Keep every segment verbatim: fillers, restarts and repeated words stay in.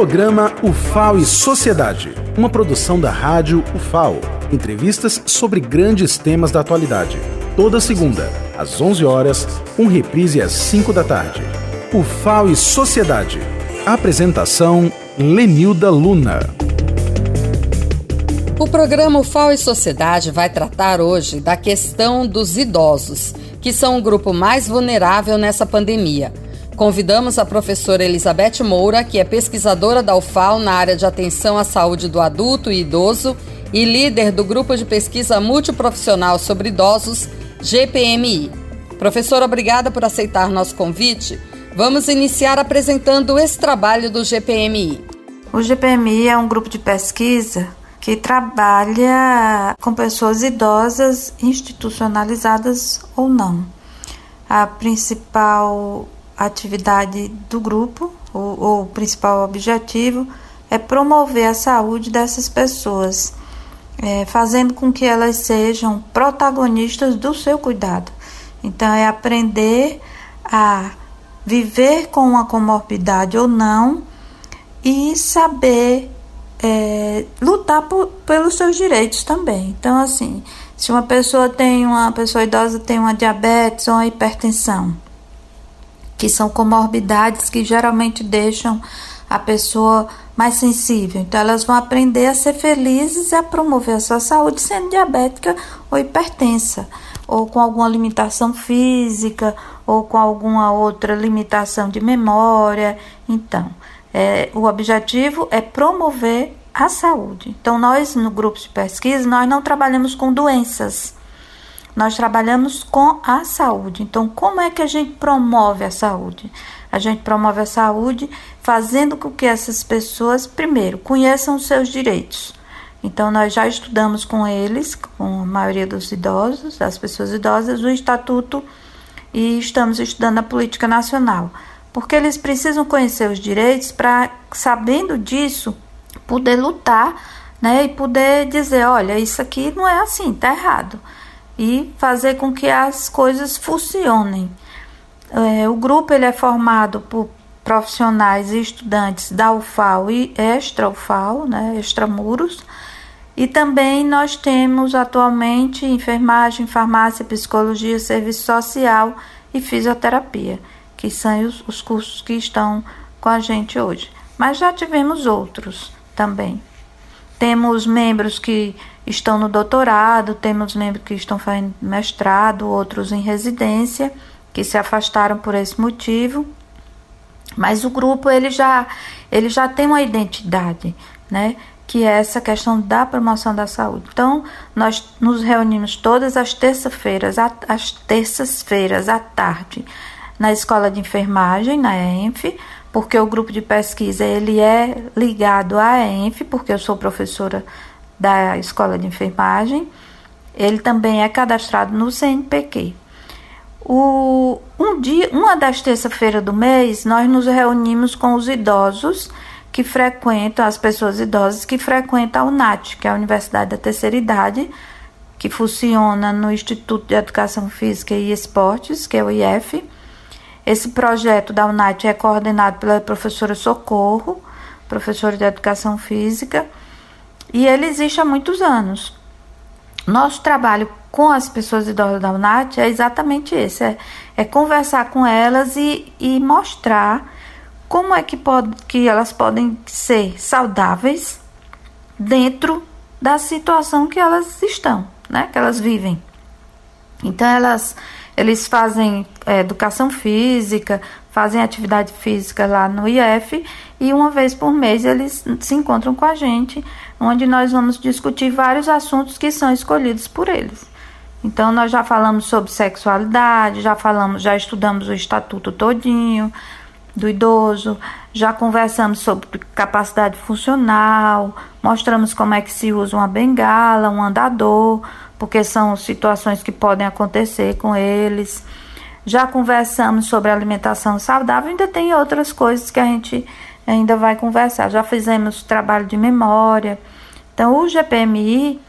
Programa U F A L e Sociedade, uma produção da Rádio U F A L. Entrevistas sobre grandes temas da atualidade. Toda segunda, às onze horas, um reprise às cinco da tarde. U F A L e Sociedade. Apresentação, Lenilda Luna. O programa U F A L e Sociedade vai tratar hoje da questão dos idosos, que são o grupo mais vulnerável nessa pandemia. Convidamos a professora Elizabeth Moura, que é pesquisadora da U F A L na área de atenção à saúde do adulto e idoso e líder do grupo de pesquisa multiprofissional sobre idosos, G P M I. Professora, obrigada por aceitar nosso convite. Vamos iniciar apresentando esse trabalho do G P M I. O G P M I é um grupo de pesquisa que trabalha com pessoas idosas, institucionalizadas ou não. A principal A atividade do grupo, ou o principal objetivo, é promover a saúde dessas pessoas, é, fazendo com que elas sejam protagonistas do seu cuidado. Então, é aprender a viver com uma comorbidade ou não e saber é, lutar por, pelos seus direitos também. Então, assim, se uma pessoa tem uma pessoa idosa tem uma diabetes ou uma hipertensão, que são comorbidades que geralmente deixam a pessoa mais sensível. Então, elas vão aprender a ser felizes e a promover a sua saúde sendo diabética ou hipertensa, ou com alguma limitação física, ou com alguma outra limitação de memória. Então, é, o objetivo é promover a saúde. Então, nós, no grupo de pesquisa, nós não trabalhamos com doenças. Nós trabalhamos com a saúde. Então, como é que a gente promove a saúde? A gente promove a saúde fazendo com que essas pessoas, primeiro, conheçam os seus direitos. Então, nós já estudamos com eles, com a maioria dos idosos, das pessoas idosas, o Estatuto, e estamos estudando a Política Nacional. Porque eles precisam conhecer os direitos para, sabendo disso, poder lutar, né, e poder dizer, olha, isso aqui não é assim, está errado. E fazer com que as coisas funcionem. É, o grupo ele é formado por profissionais e estudantes da U F A L e extra-U F A L, né, extramuros, e também nós temos atualmente enfermagem, farmácia, psicologia, serviço social e fisioterapia, que são os, os cursos que estão com a gente hoje. Mas já tivemos outros também. Temos membros que estão no doutorado, temos membros que estão fazendo mestrado, outros em residência, que se afastaram por esse motivo. Mas o grupo ele já, ele já tem uma identidade, né? Que é essa questão da promoção da saúde. Então, nós nos reunimos todas as terças-feiras, às terças-feiras à tarde, na Escola de Enfermagem, na E N F, porque o grupo de pesquisa ele é ligado à E N F, porque eu sou professora da Escola de Enfermagem. Ele também é cadastrado no C N P q. O, um dia, uma das terças-feiras do mês, nós nos reunimos com os idosos que frequentam, as pessoas idosas que frequentam a U N A T, que é a Universidade da Terceira Idade, que funciona no Instituto de Educação Física e Esportes, que é o I E F. Esse projeto da U N A T é coordenado pela professora Socorro, professora de Educação Física, e ele existe há muitos anos. Nosso trabalho com as pessoas idosas da U N A T é exatamente esse, é, é conversar com elas e, e mostrar como é que, pode, que elas podem ser saudáveis dentro da situação que elas estão, né, que elas vivem. Então, elas... Eles fazem é, educação física, fazem atividade física lá no I E F e uma vez por mês eles se encontram com a gente, onde nós vamos discutir vários assuntos que são escolhidos por eles. Então, nós já falamos sobre sexualidade, já falamos, já estudamos o estatuto todinho do idoso, já conversamos sobre capacidade funcional, mostramos como é que se usa uma bengala, um andador, porque são situações que podem acontecer com eles. Já conversamos sobre alimentação saudável, ainda tem outras coisas que a gente ainda vai conversar. Já fizemos trabalho de memória. Então, o G P M I,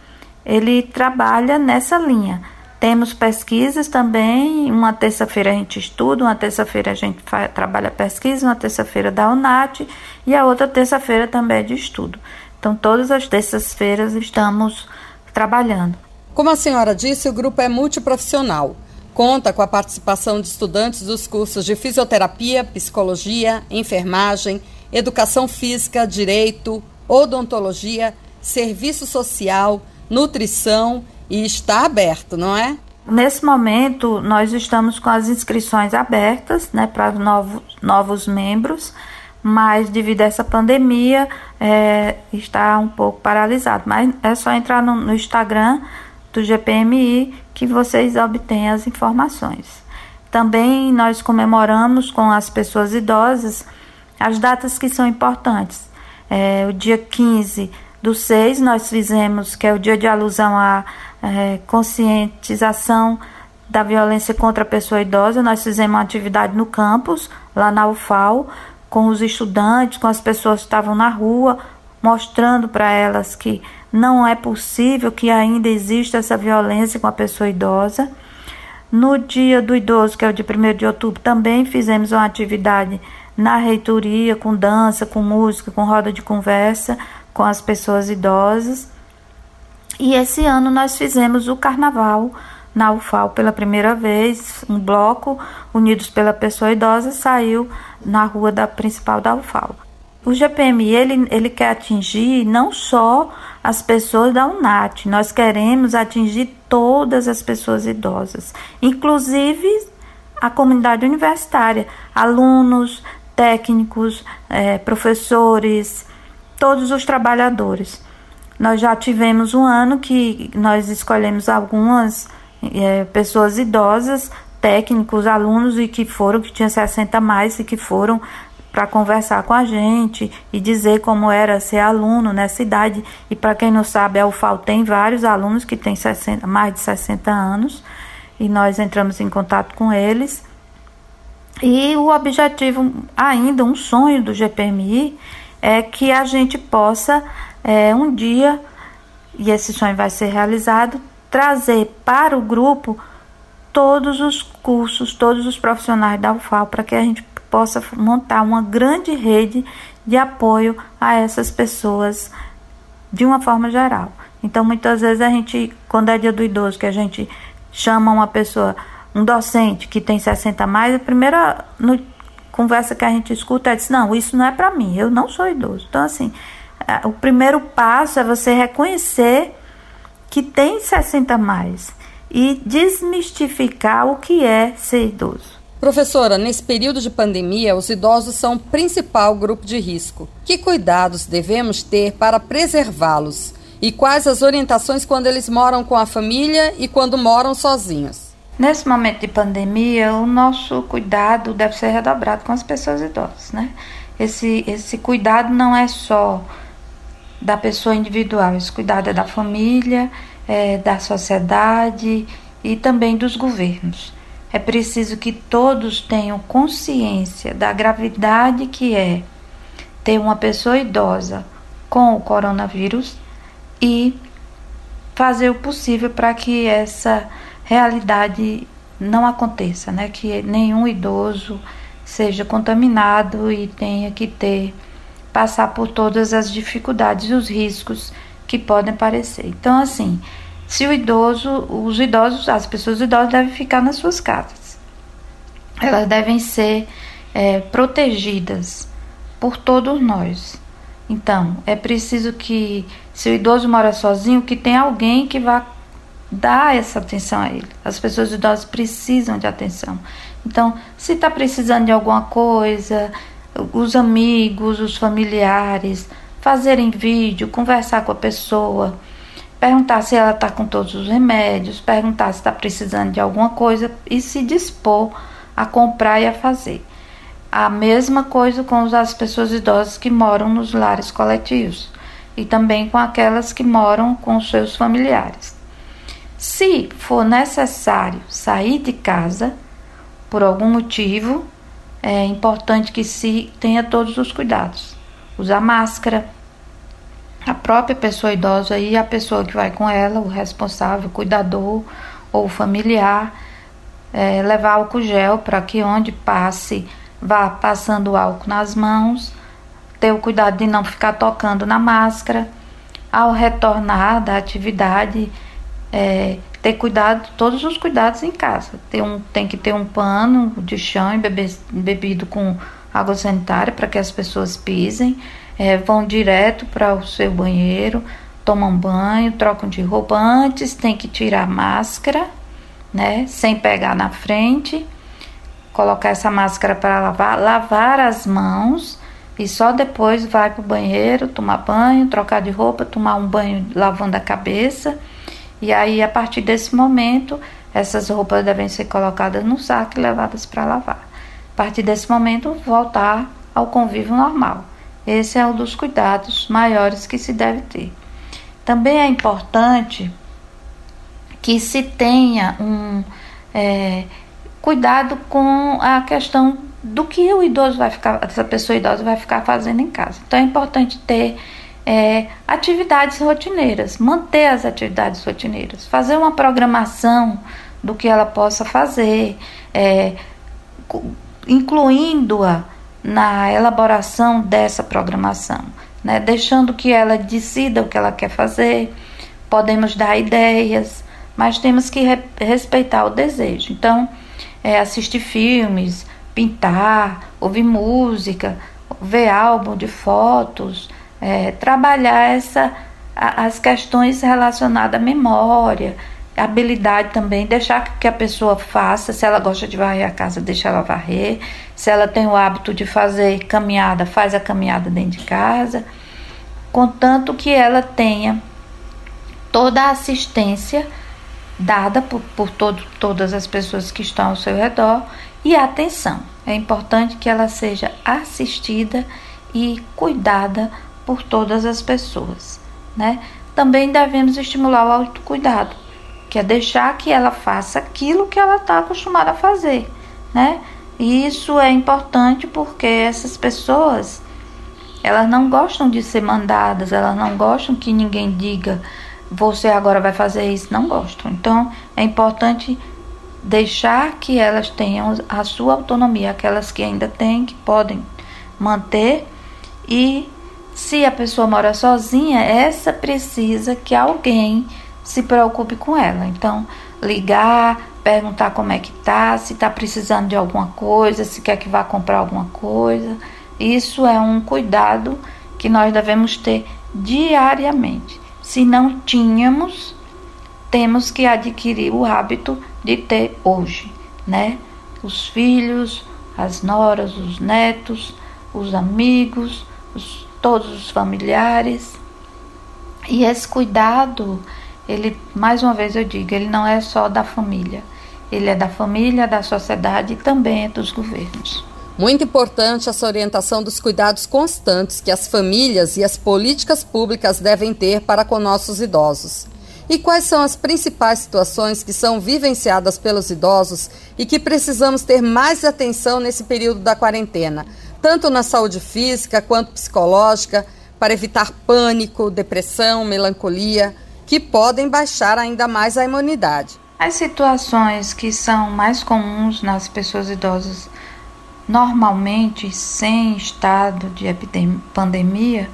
ele trabalha nessa linha Temos pesquisas também, uma terça-feira a gente estuda, uma terça-feira a gente faz, trabalha pesquisa, uma terça-feira da U N A T e a outra terça-feira também é de estudo. Então, todas as terças-feiras estamos trabalhando. Como a senhora disse, o grupo é multiprofissional. Conta com a participação de estudantes dos cursos de fisioterapia, psicologia, enfermagem, educação física, direito, odontologia, serviço social, nutrição... E está aberto, não é? Nesse momento, nós estamos com as inscrições abertas, né, para novos, novos membros, mas devido a essa pandemia, é, está um pouco paralisado. Mas é só entrar no, no Instagram do G P M I que vocês obtêm as informações. Também nós comemoramos com as pessoas idosas as datas que são importantes. É, o dia quinze do seis nós fizemos, que é o dia de alusão à é, conscientização da violência contra a pessoa idosa, nós fizemos uma atividade no campus, lá na U F A L, com os estudantes, com as pessoas que estavam na rua, mostrando para elas que não é possível que ainda exista essa violência com a pessoa idosa. No dia do idoso, que é o de primeiro de outubro, também fizemos uma atividade na reitoria, com dança, com música, com roda de conversa, com as pessoas idosas. E esse ano nós fizemos o carnaval na U F A L pela primeira vez, um bloco Unidos pela Pessoa Idosa saiu na rua da principal da U F A L. O G P M I, ele, ele quer atingir não só as pessoas da U N A T, nós queremos atingir todas as pessoas idosas, inclusive a comunidade universitária, alunos, técnicos, eh, professores, todos os trabalhadores. Nós já tivemos um ano que nós escolhemos algumas é, pessoas idosas, técnicos, alunos, e que foram, que tinham sessenta a mais, e que foram para conversar com a gente e dizer como era ser aluno nessa idade. E para quem não sabe, a U F A L tem vários alunos que têm mais de sessenta anos, e nós entramos em contato com eles. E o objetivo, ainda um sonho do G P M I, é que a gente possa é, um dia, e esse sonho vai ser realizado, trazer para o grupo todos os cursos, todos os profissionais da U F A L, para que a gente possa montar uma grande rede de apoio a essas pessoas de uma forma geral. Então, muitas vezes a gente, quando é dia do idoso, que a gente chama uma pessoa, um docente que tem sessenta a mais, a primeira... No, conversa que a gente escuta, é diz, não, isso não é para mim, eu não sou idoso. Então, assim, o primeiro passo é você reconhecer que tem sessenta a mais e desmistificar o que é ser idoso. Professora, nesse período de pandemia, os idosos são o principal grupo de risco. Que cuidados devemos ter para preservá-los? E quais as orientações quando eles moram com a família e quando moram sozinhos? Nesse momento de pandemia, o nosso cuidado deve ser redobrado com as pessoas idosas, né? Esse, esse cuidado não é só da pessoa individual, esse cuidado é da família, é da sociedade e também dos governos. É preciso que todos tenham consciência da gravidade que é ter uma pessoa idosa com o coronavírus e fazer o possível para que essa... realidade não aconteça, né? Que nenhum idoso seja contaminado e tenha que ter, passar por todas as dificuldades e os riscos que podem aparecer. Então, assim, se o idoso, os idosos, as pessoas idosas devem ficar nas suas casas. Elas devem ser é, protegidas por todos nós. Então, é preciso que, se o idoso mora sozinho, que tenha alguém que vá dá essa atenção a ele. As pessoas idosas precisam de atenção. Então, se está precisando de alguma coisa, os amigos, os familiares, fazerem vídeo, conversar com a pessoa, perguntar se ela está com todos os remédios, perguntar se está precisando de alguma coisa e se dispor a comprar e a fazer. A mesma coisa com as pessoas idosas que moram nos lares coletivos e também com aquelas que moram com seus familiares. Se for necessário sair de casa por algum motivo, é importante que se tenha todos os cuidados. Usar máscara, a própria pessoa idosa e a pessoa que vai com ela, o responsável, o cuidador, ou familiar, é, levar álcool gel para que onde passe, vá passando álcool nas mãos, ter o cuidado de não ficar tocando na máscara. Ao retornar da atividade, é, ter cuidado, todos os cuidados em casa. Tem, um, tem que ter um pano de chão embebido com água sanitária para que as pessoas pisem, é, vão direto para o seu banheiro, tomam banho, trocam de roupa. Antes tem que tirar a máscara, né, sem pegar na frente, colocar essa máscara para lavar, lavar as mãos e só depois vai para o banheiro, tomar banho, trocar de roupa, tomar um banho lavando a cabeça. E aí, a partir desse momento, essas roupas devem ser colocadas no saco e levadas para lavar. A partir desse momento, voltar ao convívio normal. Esse é um dos cuidados maiores que se deve ter. Também é importante que se tenha um é, cuidado com a questão do que o idoso vai ficar, essa pessoa idosa vai ficar fazendo em casa. Então é importante ter é, atividades rotineiras, manter as atividades rotineiras, fazer uma programação do que ela possa fazer, é, incluindo-a na elaboração dessa programação, né? Deixando que ela decida o que ela quer fazer. Podemos dar ideias, mas temos que re- respeitar o desejo. Então, é, assistir filmes, pintar, ouvir música, ver álbum de fotos, é, trabalhar essa, a, as questões relacionadas à memória, habilidade também, deixar que a pessoa faça. Se ela gosta de varrer a casa, deixa ela varrer. Se ela tem o hábito de fazer caminhada, faz a caminhada dentro de casa, contanto que ela tenha toda a assistência dada por, por todo, todas as pessoas que estão ao seu redor. E a atenção, é importante que ela seja assistida e cuidada por todas as pessoas, né? Também devemos estimular o autocuidado, que é deixar que ela faça aquilo que ela está acostumada a fazer, né? E isso é importante porque essas pessoas, elas não gostam de ser mandadas, elas não gostam que ninguém diga, você agora vai fazer isso, não gostam. Então, é importante deixar que elas tenham a sua autonomia, aquelas que ainda têm, que podem manter. E se a pessoa mora sozinha, essa precisa que alguém se preocupe com ela. Então, ligar, perguntar como é que tá, se tá precisando de alguma coisa, se quer que vá comprar alguma coisa. Isso é um cuidado que nós devemos ter diariamente. Se não tínhamos, temos que adquirir o hábito de ter hoje, né? Os filhos, as noras, os netos, os amigos, os, todos os familiares. E esse cuidado, ele, mais uma vez eu digo, ele não é só da família, ele é da família, da sociedade e também é dos governos. Muito importante essa orientação dos cuidados constantes que as famílias e as políticas públicas devem ter para com nossos idosos. E quais são as principais situações que são vivenciadas pelos idosos e que precisamos ter mais atenção nesse período da quarentena, tanto na saúde física quanto psicológica, para evitar pânico, depressão, melancolia, que podem baixar ainda mais a imunidade? As situações que são mais comuns nas pessoas idosas, normalmente sem estado de epidemia, pandemia,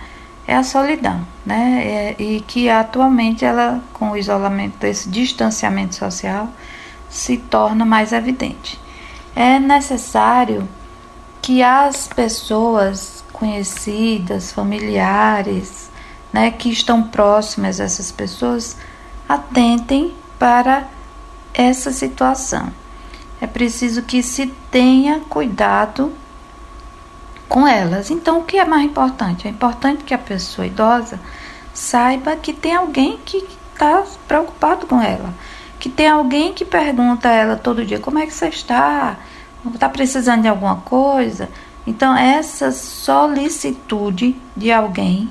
é a solidão, né? É, e que atualmente ela, com o isolamento, esse distanciamento social, se torna mais evidente. É necessário que as pessoas conhecidas, familiares, né, que estão próximas dessas pessoas, atentem para essa situação. É preciso que se tenha cuidado com elas. Então, o que é mais importante? É importante que a pessoa idosa saiba que tem alguém que está preocupado com ela, que tem alguém que pergunta a ela todo dia, como é que você está? Está precisando de alguma coisa? Então, essa solicitude de alguém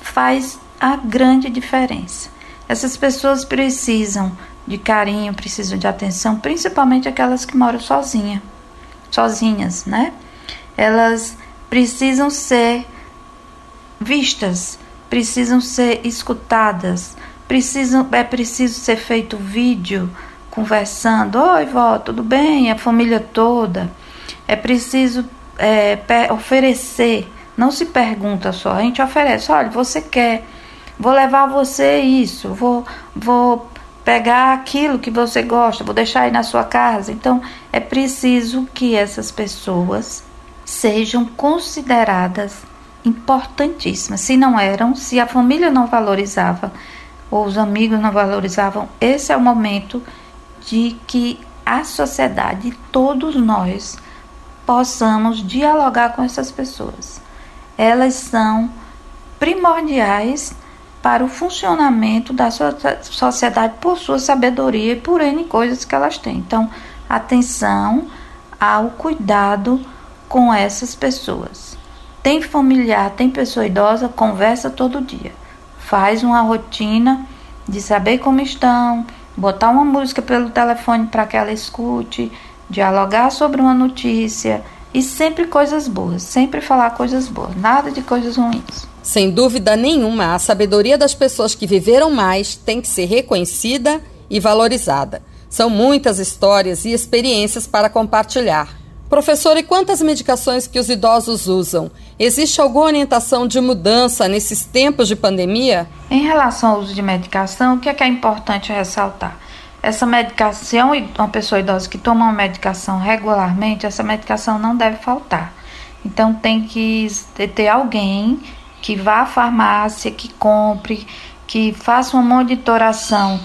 faz a grande diferença. Essas pessoas precisam de carinho, precisam de atenção, principalmente aquelas que moram sozinha, sozinhas, né? Elas precisam ser vistas, precisam ser escutadas, precisam, é preciso ser feito vídeo conversando, oi vó, tudo bem? A família toda. É preciso é, oferecer, não se pergunta só, a gente oferece, olha, você quer, vou levar você isso, vou, vou pegar aquilo que você gosta, vou deixar aí na sua casa. Então, é preciso que essas pessoas sejam consideradas importantíssimas. Se não eram, se a família não valorizava, ou os amigos não valorizavam, esse é o momento de que a sociedade, todos nós, possamos dialogar com essas pessoas. Elas são primordiais para o funcionamento da so- sociedade por sua sabedoria e por N coisas que elas têm. Então, atenção ao cuidado com essas pessoas. Tem familiar, tem pessoa idosa, conversa todo dia. Faz uma rotina de saber como estão, botar uma música pelo telefone para que ela escute, dialogar sobre uma notícia, e sempre coisas boas, sempre falar coisas boas, nada de coisas ruins. Sem dúvida nenhuma, a sabedoria das pessoas que viveram mais tem que ser reconhecida e valorizada. São muitas histórias e experiências para compartilhar. Professor, e quantas medicações que os idosos usam? Existe alguma orientação de mudança nesses tempos de pandemia? Em relação ao uso de medicação, o que é, que é importante ressaltar? Essa medicação, uma pessoa idosa que toma uma medicação regularmente, essa medicação não deve faltar. Então, tem que ter alguém que vá à farmácia, que compre, que faça uma monitoração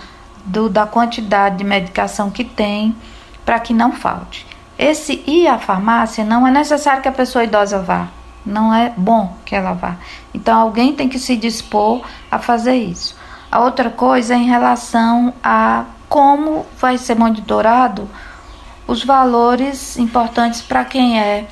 do, da quantidade de medicação que tem, para que não falte. Esse ir à farmácia não é necessário que a pessoa idosa vá. Não é bom que ela vá. Então, alguém tem que se dispor a fazer isso. A outra coisa é em relação a como vai ser monitorado os valores importantes para quem é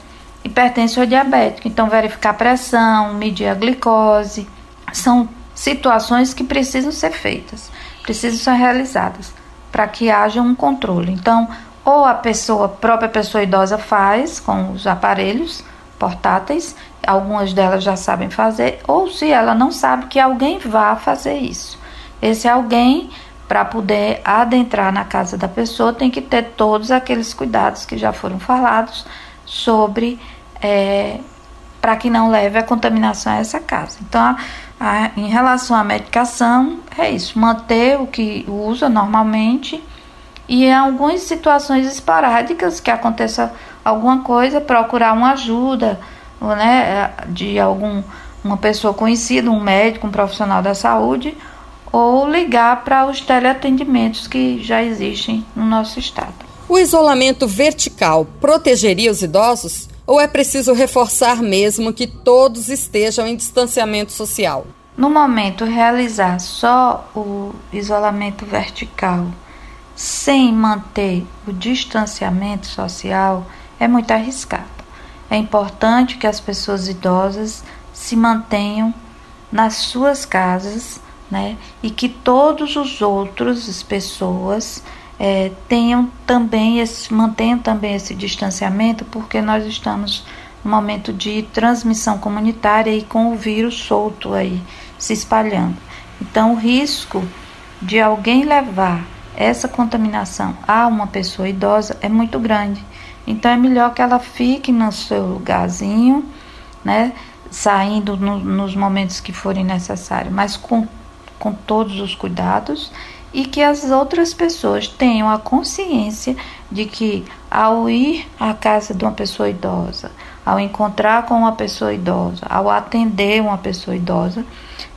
hipertenso ou diabético. Então, verificar a pressão, medir a glicose. São situações que precisam ser feitas, precisam ser realizadas para que haja um controle. Então, ou a pessoa, a própria pessoa idosa faz com os aparelhos portáteis, algumas delas já sabem fazer, ou se ela não sabe, que alguém vá fazer isso. Esse alguém, para poder adentrar na casa da pessoa, tem que ter todos aqueles cuidados que já foram falados sobre, é, para que não leve a contaminação a essa casa. Então, a, a, em relação à medicação, é isso, manter o que usa normalmente, e em algumas situações esporádicas que aconteça alguma coisa, procurar uma ajuda, né, de algum, uma pessoa conhecida, um médico, um profissional da saúde, ou ligar para os teleatendimentos que já existem no nosso estado. O isolamento vertical protegeria os idosos? Ou é preciso reforçar mesmo que todos estejam em distanciamento social? No momento, realizar só o isolamento vertical sem manter o distanciamento social é muito arriscado. É importante que as pessoas idosas se mantenham nas suas casas, né? E que todos os outros, as pessoas, é, tenham também esse, mantenham também esse distanciamento, porque nós estamos num momento de transmissão comunitária e com o vírus solto aí, se espalhando. Então, o risco de alguém levar essa contaminação a uma pessoa idosa é muito grande. Então, é melhor que ela fique no seu lugarzinho, né? Saindo no, nos momentos que forem necessários, mas com com todos os cuidados, e que as outras pessoas tenham a consciência de que, ao ir à casa de uma pessoa idosa, ao encontrar com uma pessoa idosa, ao atender uma pessoa idosa,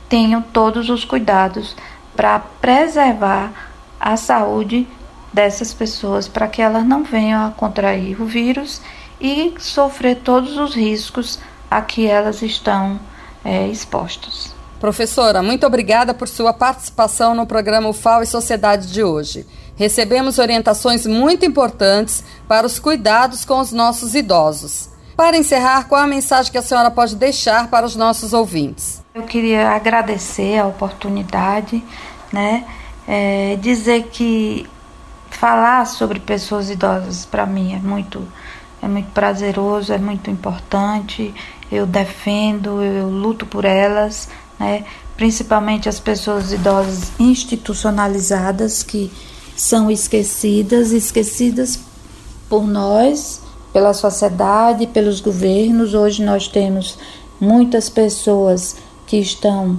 tenham todos os cuidados para preservar a saúde dessas pessoas, para que elas não venham a contrair o vírus e sofrer todos os riscos a que elas estão é, expostas. Professora, muito obrigada por sua participação no programa U F A L e Sociedade de hoje. Recebemos orientações muito importantes para os cuidados com os nossos idosos. Para encerrar, qual a mensagem que a senhora pode deixar para os nossos ouvintes? Eu queria agradecer a oportunidade, né? É, dizer que falar sobre pessoas idosas para mim é muito, é muito prazeroso, é muito importante. Eu defendo, eu luto por elas, né? Principalmente as pessoas idosas institucionalizadas, que são esquecidas, esquecidas por nós, pela sociedade, pelos governos. Hoje nós temos muitas pessoas que estão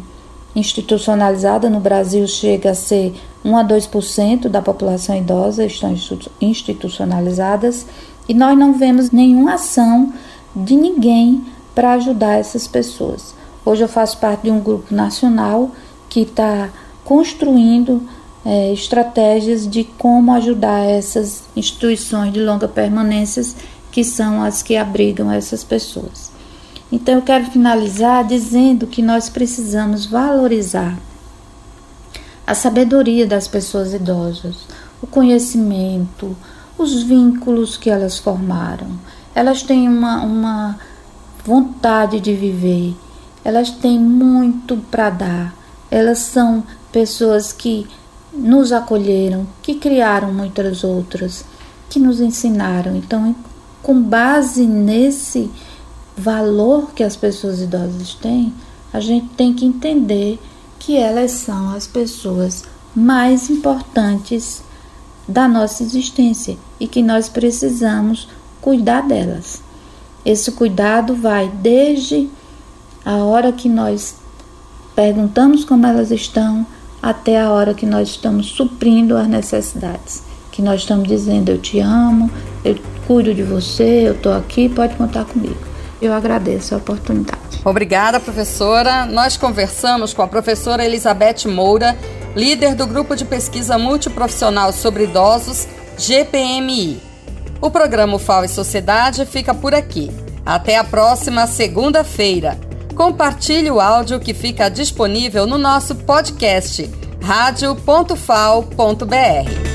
institucionalizadas, no Brasil chega a ser um a dois por cento da população idosa estão institucionalizadas, e nós não vemos nenhuma ação de ninguém para ajudar essas pessoas. Hoje eu faço parte de um grupo nacional que está construindo é, estratégias de como ajudar essas instituições de longa permanência, que são as que abrigam essas pessoas. Então eu quero finalizar dizendo que nós precisamos valorizar a sabedoria das pessoas idosas, o conhecimento, os vínculos que elas formaram. Elas têm uma, uma vontade de viver, elas têm muito para dar, elas são pessoas que nos acolheram, que criaram muitas outras, que nos ensinaram. Então, com base nesse valor que as pessoas idosas têm, a gente tem que entender que elas são as pessoas mais importantes da nossa existência e que nós precisamos cuidar delas. Esse cuidado vai desde a hora que nós perguntamos como elas estão até a hora que nós estamos suprindo as necessidades, que nós estamos dizendo eu te amo, eu cuido de você, eu estou aqui, pode contar comigo. Eu agradeço a oportunidade. Obrigada, professora. Nós conversamos com a professora Elizabeth Moura, líder do Grupo de Pesquisa Multiprofissional sobre Idosos, G P M I. O programa U F A L e Sociedade fica por aqui. Até a próxima segunda-feira. Compartilhe o áudio que fica disponível no nosso podcast, rádio ponto fal ponto br.